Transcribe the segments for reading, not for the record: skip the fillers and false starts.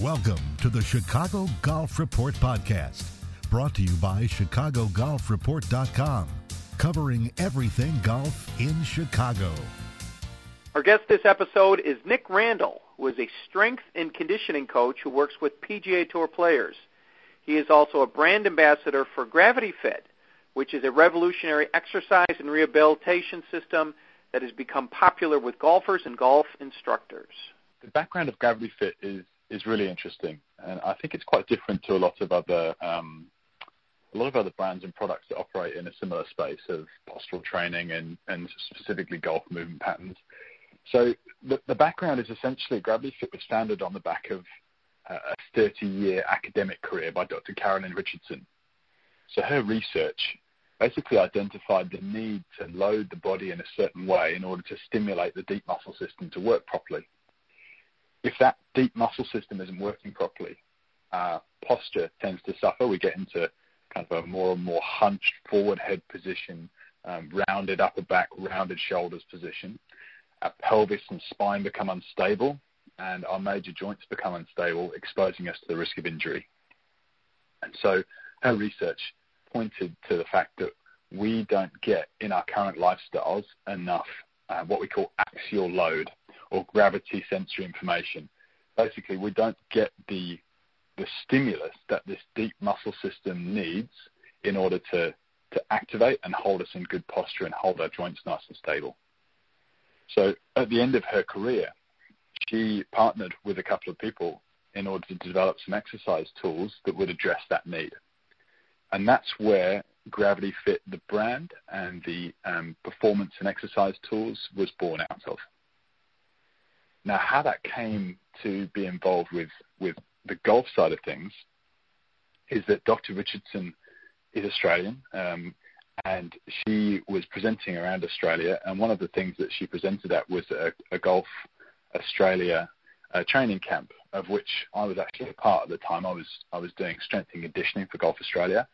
Welcome to the Chicago Golf Report podcast, brought to you by ChicagoGolfReport.com, covering everything golf in Chicago. Our guest this episode is Nick Randall, who is a strength and conditioning coach who works with PGA Tour players. He is also a brand ambassador for GravityFit, which is a revolutionary exercise and rehabilitation system that has become popular with golfers and golf instructors. The background of GravityFit is really interesting, and I think it's quite different to a lot of other brands and products that operate in a similar space of postural training and specifically golf movement patterns. So the background is essentially GravityFit was founded on the back of a 30-year academic career by Dr. Carolyn Richardson. So her research basically identified the need to load the body in a certain way in order to stimulate the deep muscle system to work properly. If that deep muscle system isn't working properly, posture tends to suffer. We get into kind of a more and more hunched forward head position, rounded upper back, rounded shoulders position. Our pelvis and spine become unstable, and our major joints become unstable, exposing us to the risk of injury. And so her research pointed to the fact that we don't get in our current lifestyles enough what we call axial load or gravity sensory information. Basically, we don't get the stimulus that this deep muscle system needs in order to activate and hold us in good posture and hold our joints nice and stable. So at the end of her career, she partnered with a couple of people in order to develop some exercise tools that would address that need. And that's where GravityFit, the brand, and the performance and exercise tools was born out of. Now, how that came to be involved with the golf side of things is that Dr. Richardson is Australian, and she was presenting around Australia, and one of the things that she presented at was a Golf Australia training camp, of which I was actually a part at the time. I was doing strength and conditioning for Golf Australia,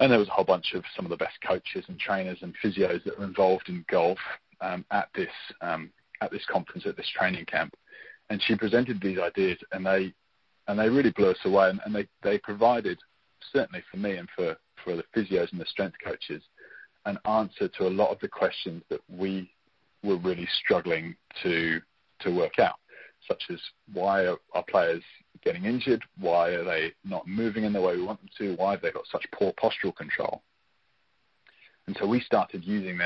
and there was a whole bunch of some of the best coaches and trainers and physios that were involved in golf at this conference, at this training camp. And she presented these ideas, and they really blew us away, and they provided, certainly for me and for the physios and the strength coaches, an answer to a lot of the questions that we were really struggling to work out, such as why are our players getting injured, why are they not moving in the way we want them to, why have they got such poor postural control. And so we started using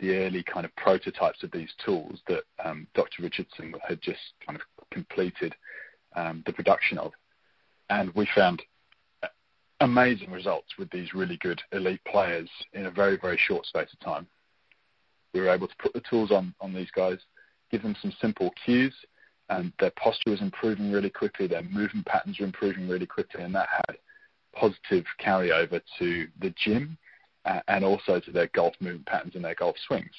the early kind of prototypes of these tools that Dr. Richardson had just kind of completed the production of. And we found amazing results with these really good elite players in a very, very short space of time. We were able to put the tools on these guys, give them some simple cues, and their posture was improving really quickly, their movement patterns were improving really quickly, and that had positive carryover to the gym and also to their golf movement patterns and their golf swings.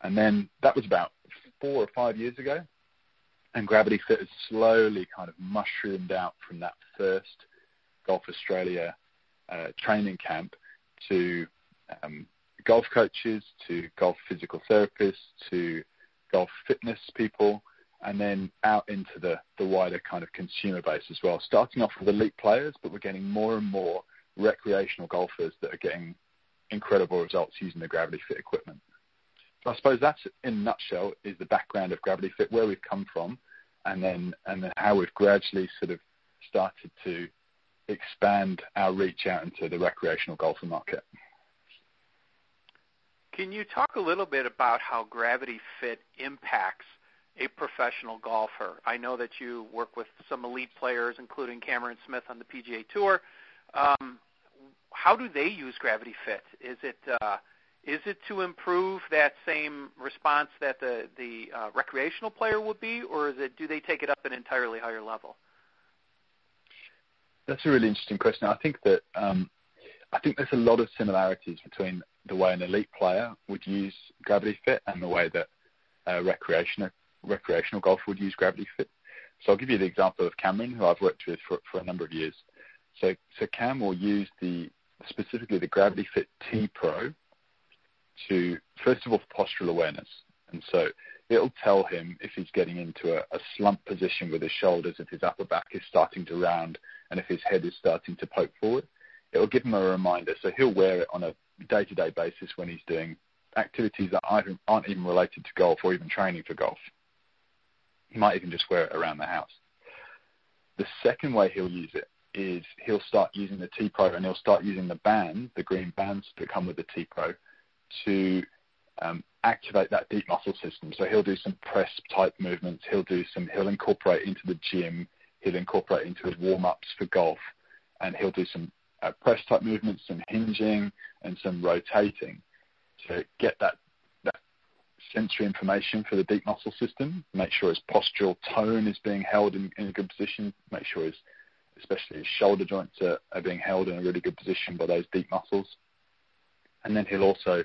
And then that was about 4 or 5 years ago, and GravityFit has slowly kind of mushroomed out from that first Golf Australia training camp to golf coaches, to golf physical therapists, to golf fitness people, and then out into the wider kind of consumer base as well, starting off with elite players, but we're getting more and more recreational golfers that are getting incredible results using the GravityFit equipment. So I suppose that's, in a nutshell, is the background of GravityFit, where we've come from, and then how we've gradually sort of started to expand our reach out into the recreational golfer market. Can you talk a little bit about how GravityFit impacts a professional golfer? I know that you work with some elite players, including Cameron Smith on the PGA Tour. How do they use GravityFit? Is it to improve that same response that the recreational player would be, or is it do they take it up an entirely higher level? That's a really interesting question. I think that I think there's a lot of similarities between the way an elite player would use GravityFit and the way that recreational golf would use GravityFit. So I'll give you the example of Cameron, who I've worked with for a number of years. So Cam will use specifically the GravityFit T-Pro to, first of all, for postural awareness. And so it'll tell him if he's getting into a slump position with his shoulders, if his upper back is starting to round, and if his head is starting to poke forward. It'll give him a reminder, so he'll wear it on a day-to-day basis when he's doing activities that aren't even related to golf or even training for golf. He might even just wear it around the house. The second way he'll use it is he'll start using the T-Pro, and he'll start using the band, the green bands that come with the T-Pro, to activate that deep muscle system. So he'll do some press-type movements. He'll incorporate into the gym. He'll incorporate into his warm-ups for golf, and he'll do some press-type movements, some hinging, and some rotating to get that sensory information for the deep muscle system, make sure his postural tone is being held in a good position, make sure especially his shoulder joints are being held in a really good position by those deep muscles. And then he'll also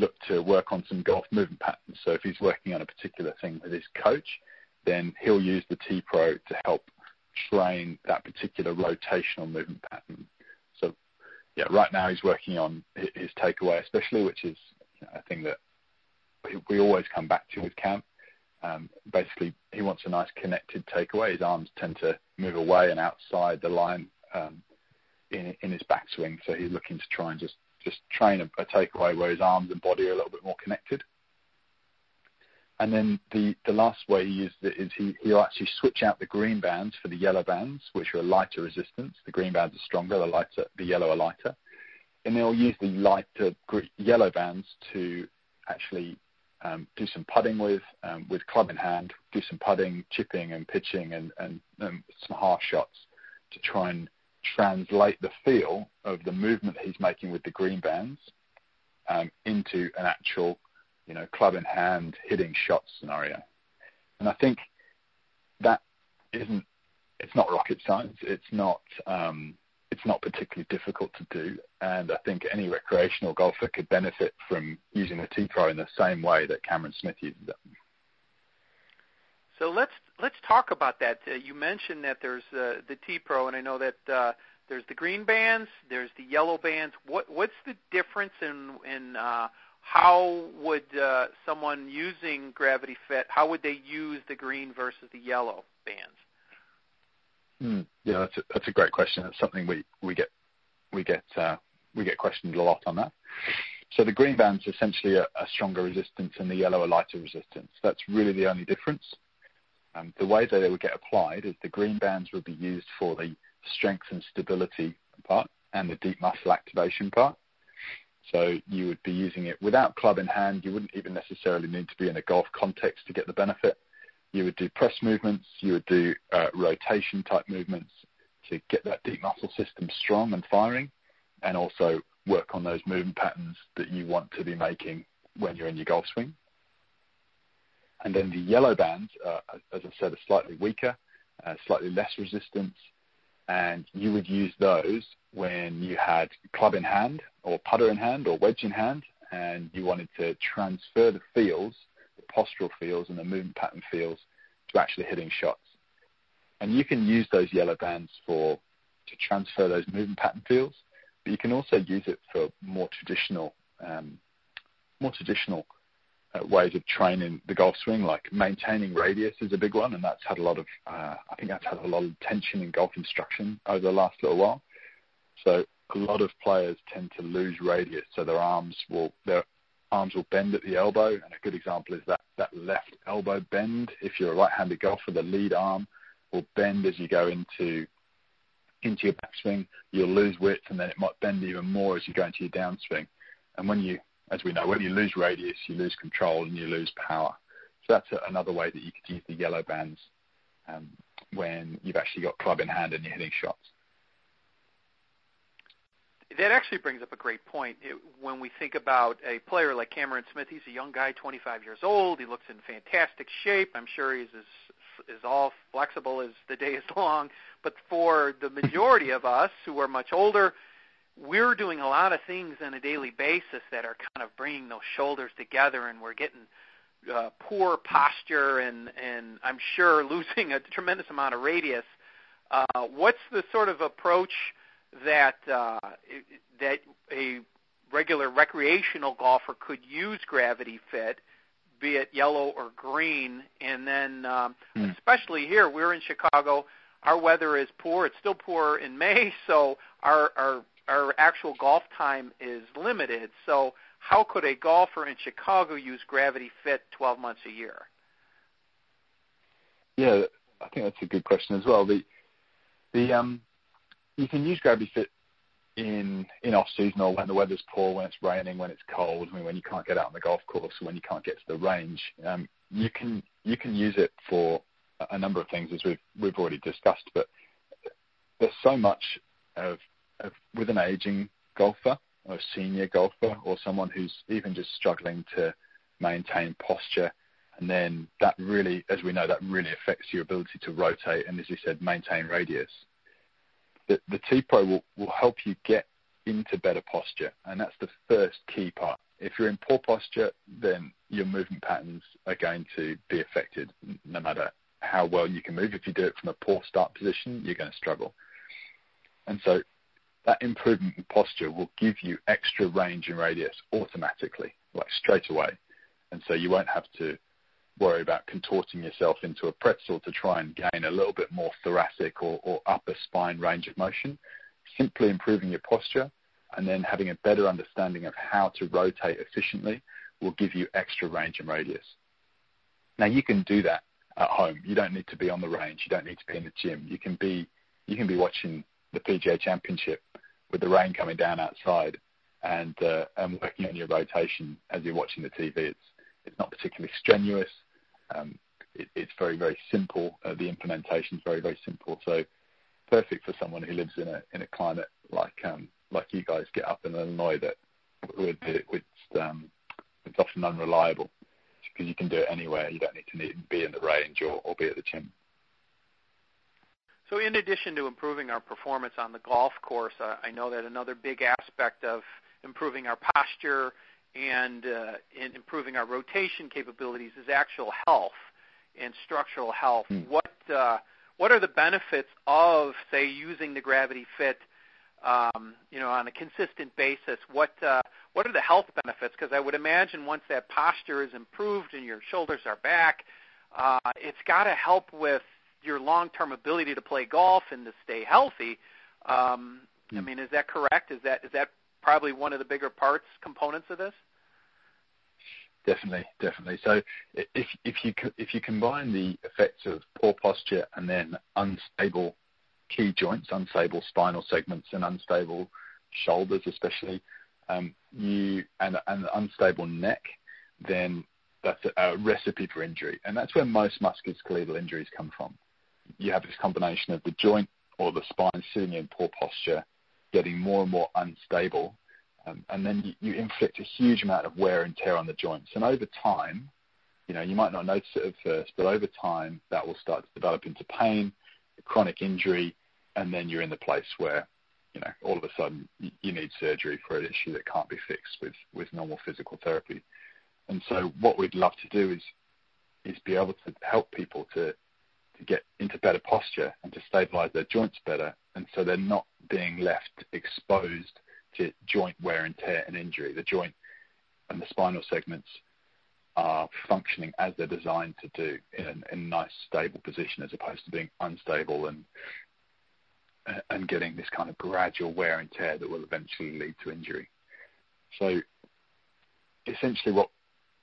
look to work on some golf movement patterns. So if he's working on a particular thing with his coach, then he'll use the T-Pro to help train that particular rotational movement pattern. So, yeah, right now he's working on his takeaway especially, which is a thing that we always come back to with Cam. Basically, he wants a nice connected takeaway. His arms tend to move away and outside the line in his backswing, so he's looking to try and just train a takeaway where his arms and body are a little bit more connected. And then the last way he uses it is he'll actually switch out the green bands for the yellow bands, which are a lighter resistance. The green bands are stronger, the yellow are lighter. And he'll use the lighter yellow bands to actually do some putting with club in hand, do some putting, chipping and pitching and some half shots to try and translate the feel of the movement he's making with the green bands into an actual, club in hand hitting shot scenario. And I think that it's not rocket science. It's not particularly difficult to do. And I think any recreational golfer could benefit from using the T-Pro in the same way that Cameron Smith uses it. So let's talk about that. You mentioned that there's the T-Pro, and I know that there's the green bands, there's the yellow bands. What's the difference in how would someone using GravityFit, how would they use the green versus the yellow bands? Yeah, that's a great question. That's something we get questioned a lot on that. So the green band's essentially a stronger resistance, and the yellow a lighter resistance. That's really the only difference. The way that they would get applied is the green bands would be used for the strength and stability part and the deep muscle activation part. So you would be using it without club in hand. You wouldn't even necessarily need to be in a golf context to get the benefit. You would do press movements. You would do rotation-type movements to get that deep muscle system strong and firing, and also work on those movement patterns that you want to be making when you're in your golf swing. And then the yellow bands, as I said, are slightly weaker, slightly less resistance, and you would use those when you had club in hand or putter in hand or wedge in hand, and you wanted to transfer the feels, the postural feels and the movement pattern feels, to actually hitting shots. And you can use those yellow bands to transfer those movement pattern feels, but you can also use it for more traditional ways of training the golf swing, like maintaining radius is a big one, and that's had a lot of attention in golf instruction over the last little while. So a lot of players tend to lose radius, so their arms will bend at the elbow, and a good example is that left elbow bend. If you're a right-handed golfer, the lead arm will bend as you go into your backswing. You'll lose width, and then it might bend even more as you go into your downswing. And as we know, when you lose radius, you lose control and you lose power. So that's another way that you could use the yellow bands when you've actually got club in hand and you're hitting shots. That actually brings up a great point. When we think about a player like Cameron Smith, he's a young guy, 25 years old. He looks in fantastic shape. I'm sure he's as all flexible as the day is long. But for the majority of us who are much older, we're doing a lot of things on a daily basis that are kind of bringing those shoulders together, and we're getting poor posture and I'm sure losing a tremendous amount of radius. What's the sort of approach that a regular recreational golfer could use GravityFit be it yellow or green. And then especially here, we're in Chicago. Our weather is poor. It's still poor in May, so our actual golf time is limited. So how could a golfer in Chicago use GravityFit 12 months a year? Yeah, I think that's a good question as well. You can use GravityFit in off-season or when the weather's poor, when it's raining, when it's cold, when you can't get out on the golf course, when you can't get to the range. You can use it for a number of things, as we've already discussed, but there's so much of with an aging golfer or a senior golfer or someone who's even just struggling to maintain posture, and then that really, as we know, that really affects your ability to rotate and, as you said, maintain radius. The T-Pro will help you get into better posture, and that's the first key part. If you're in poor posture, then your movement patterns are going to be affected no matter how well you can move. If you do it from a poor start position, you're going to struggle. And so that improvement in posture will give you extra range and radius automatically, like straight away. And so you won't have to worry about contorting yourself into a pretzel to try and gain a little bit more thoracic or upper spine range of motion. Simply improving your posture and then having a better understanding of how to rotate efficiently will give you extra range and radius. Now, you can do that at home. You don't need to be on the range. You don't need to be in the gym. You can be watching the PGA Championship with the rain coming down outside and working on your rotation as you're watching the TV. It's not particularly strenuous. It's very, very simple. The implementation is very, very simple. So perfect for someone who lives in a climate like you guys get up in Illinois that it's often unreliable, because you can do it anywhere. You don't need to be in the range or be at the gym. So in addition to improving our performance on the golf course, I know that another big aspect of improving our posture and in improving our rotation capabilities is actual health and structural health. What are the benefits of, say, using the GravityFit on a consistent basis? What are the health benefits? Because I would imagine once that posture is improved and your shoulders are back, it's got to help with your long-term ability to play golf and to stay healthy. I mean, is that correct? Is that probably one of the bigger components of this? Definitely. So if you combine the effects of poor posture and then unstable key joints, unstable spinal segments, and unstable shoulders, especially, and the unstable neck, then that's a recipe for injury. And that's where most musculoskeletal injuries come from. You have this combination of the joint or the spine sitting in poor posture, getting more and more unstable, and then you inflict a huge amount of wear and tear on the joints. And over time, you might not notice it at first, but over time that will start to develop into pain, chronic injury, and then you're in the place where, all of a sudden you need surgery for an issue that can't be fixed with normal physical therapy. And so what we'd love to do is be able to help people to get into better posture and to stabilize their joints better, and so they're not being left exposed to joint wear and tear and injury. The joint and the spinal segments are functioning as they're designed to do in a nice stable position, as opposed to being unstable and getting this kind of gradual wear and tear that will eventually lead to injury. So essentially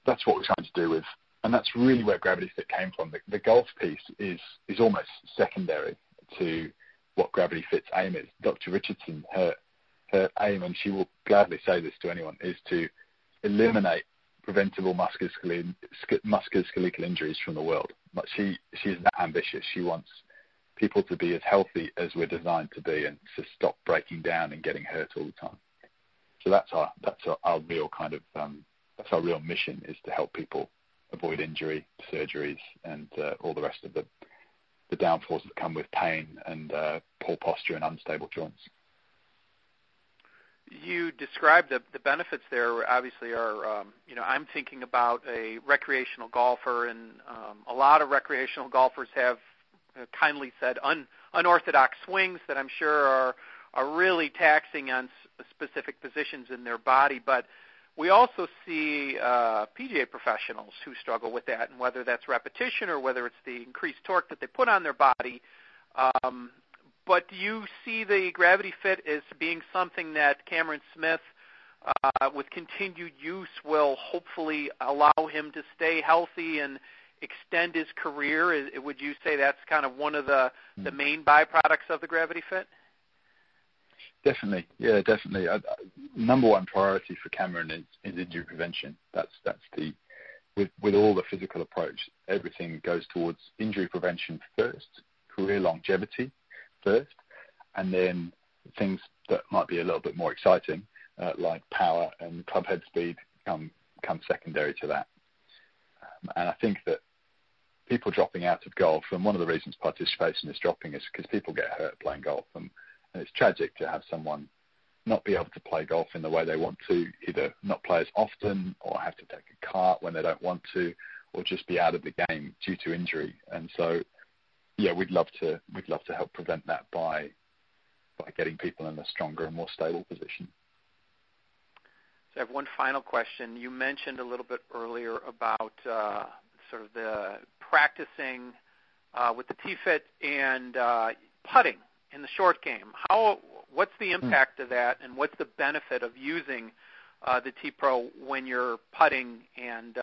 that's what we're trying to do with, and that's really where GravityFit came from. The golf piece is almost secondary to what GravityFit's aim is. Dr. Richardson, her aim, and she will gladly say this to anyone, is to eliminate preventable musculoskeletal injuries from the world. But she is that ambitious. She wants people to be as healthy as we're designed to be, and to stop breaking down and getting hurt all the time. So that's our real kind of that's our real mission, is to help people avoid injury, surgeries, and all the rest of the downfalls that come with pain and poor posture and unstable joints. You described the benefits there. Obviously, I'm thinking about a recreational golfer, and a lot of recreational golfers have kindly said unorthodox swings that I'm sure are really taxing on specific positions in their body. But We also see PGA professionals who struggle with that, and whether that's repetition or whether it's the increased torque that they put on their body. But do you see the GravityFit as being something that Cameron Smith, with continued use, will hopefully allow him to stay healthy and extend his career? Would you say that's kind of one of the main byproducts of the GravityFit? Definitely, yeah, definitely. Number one priority for Cameron is injury prevention. That's the with all the physical approach, everything goes towards injury prevention first, career longevity first, and then things that might be a little bit more exciting, like power and club head speed, come secondary to that. And I think that people dropping out of golf, and one of the reasons participation is dropping is because people get hurt playing golf, and it's tragic to have someone not be able to play golf in the way they want to, either not play as often or have to take a cart when they don't want to, or just be out of the game due to injury. And so, yeah, we'd love to help prevent that by getting people in a stronger and more stable position. So I have one final question. You mentioned a little bit earlier about sort of the practicing with the T-Fit and putting in the short game. What's the impact of that, and what's the benefit of using the T-Pro when you're putting? And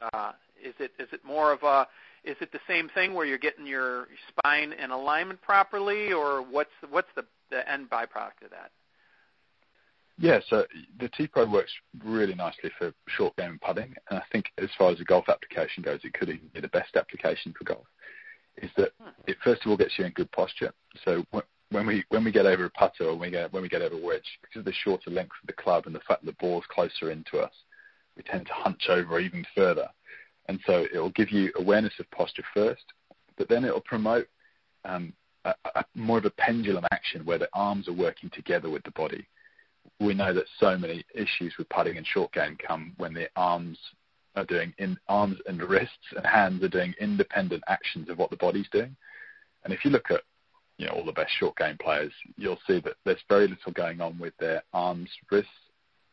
is it the same thing where you're getting your spine in alignment properly, or what's the end byproduct of that? Yeah, so the T-Pro works really nicely for short game and putting, and I think as far as the golf application goes, it could even be the best application for golf. Is that it first of all gets you in good posture. So when we get over a putter, or when we get over a wedge, because of the shorter length of the club and the fact that the ball's closer into us, we tend to hunch over even further. And so it will give you awareness of posture first, but then it will promote a more of a pendulum action where the arms are working together with the body. We know that so many issues with putting and short game come when the arms are doing arms and wrists and hands are doing independent actions of what the body's doing. And if you look at all the best short game players, you'll see that there's very little going on with their arms, wrists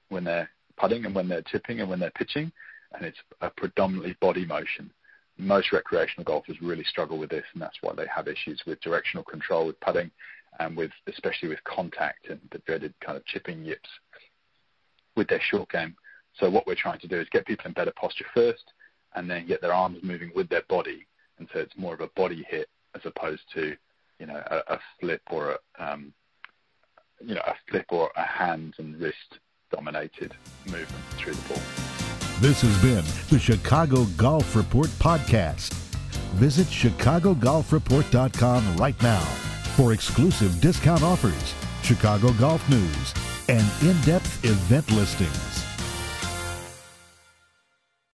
when they're putting and when they're chipping and when they're pitching, and it's a predominantly body motion. Most recreational golfers really struggle with this, and that's why they have issues with directional control with putting, and especially with contact and the dreaded kind of chipping yips with their short game. So what we're trying to do is get people in better posture first, and then get their arms moving with their body. And so it's more of a body hit as opposed to a flip or a hand and wrist dominated movement through the ball. This has been the Chicago Golf Report podcast. Visit ChicagoGolfReport.com right now for exclusive discount offers, Chicago golf news, and in-depth event listing.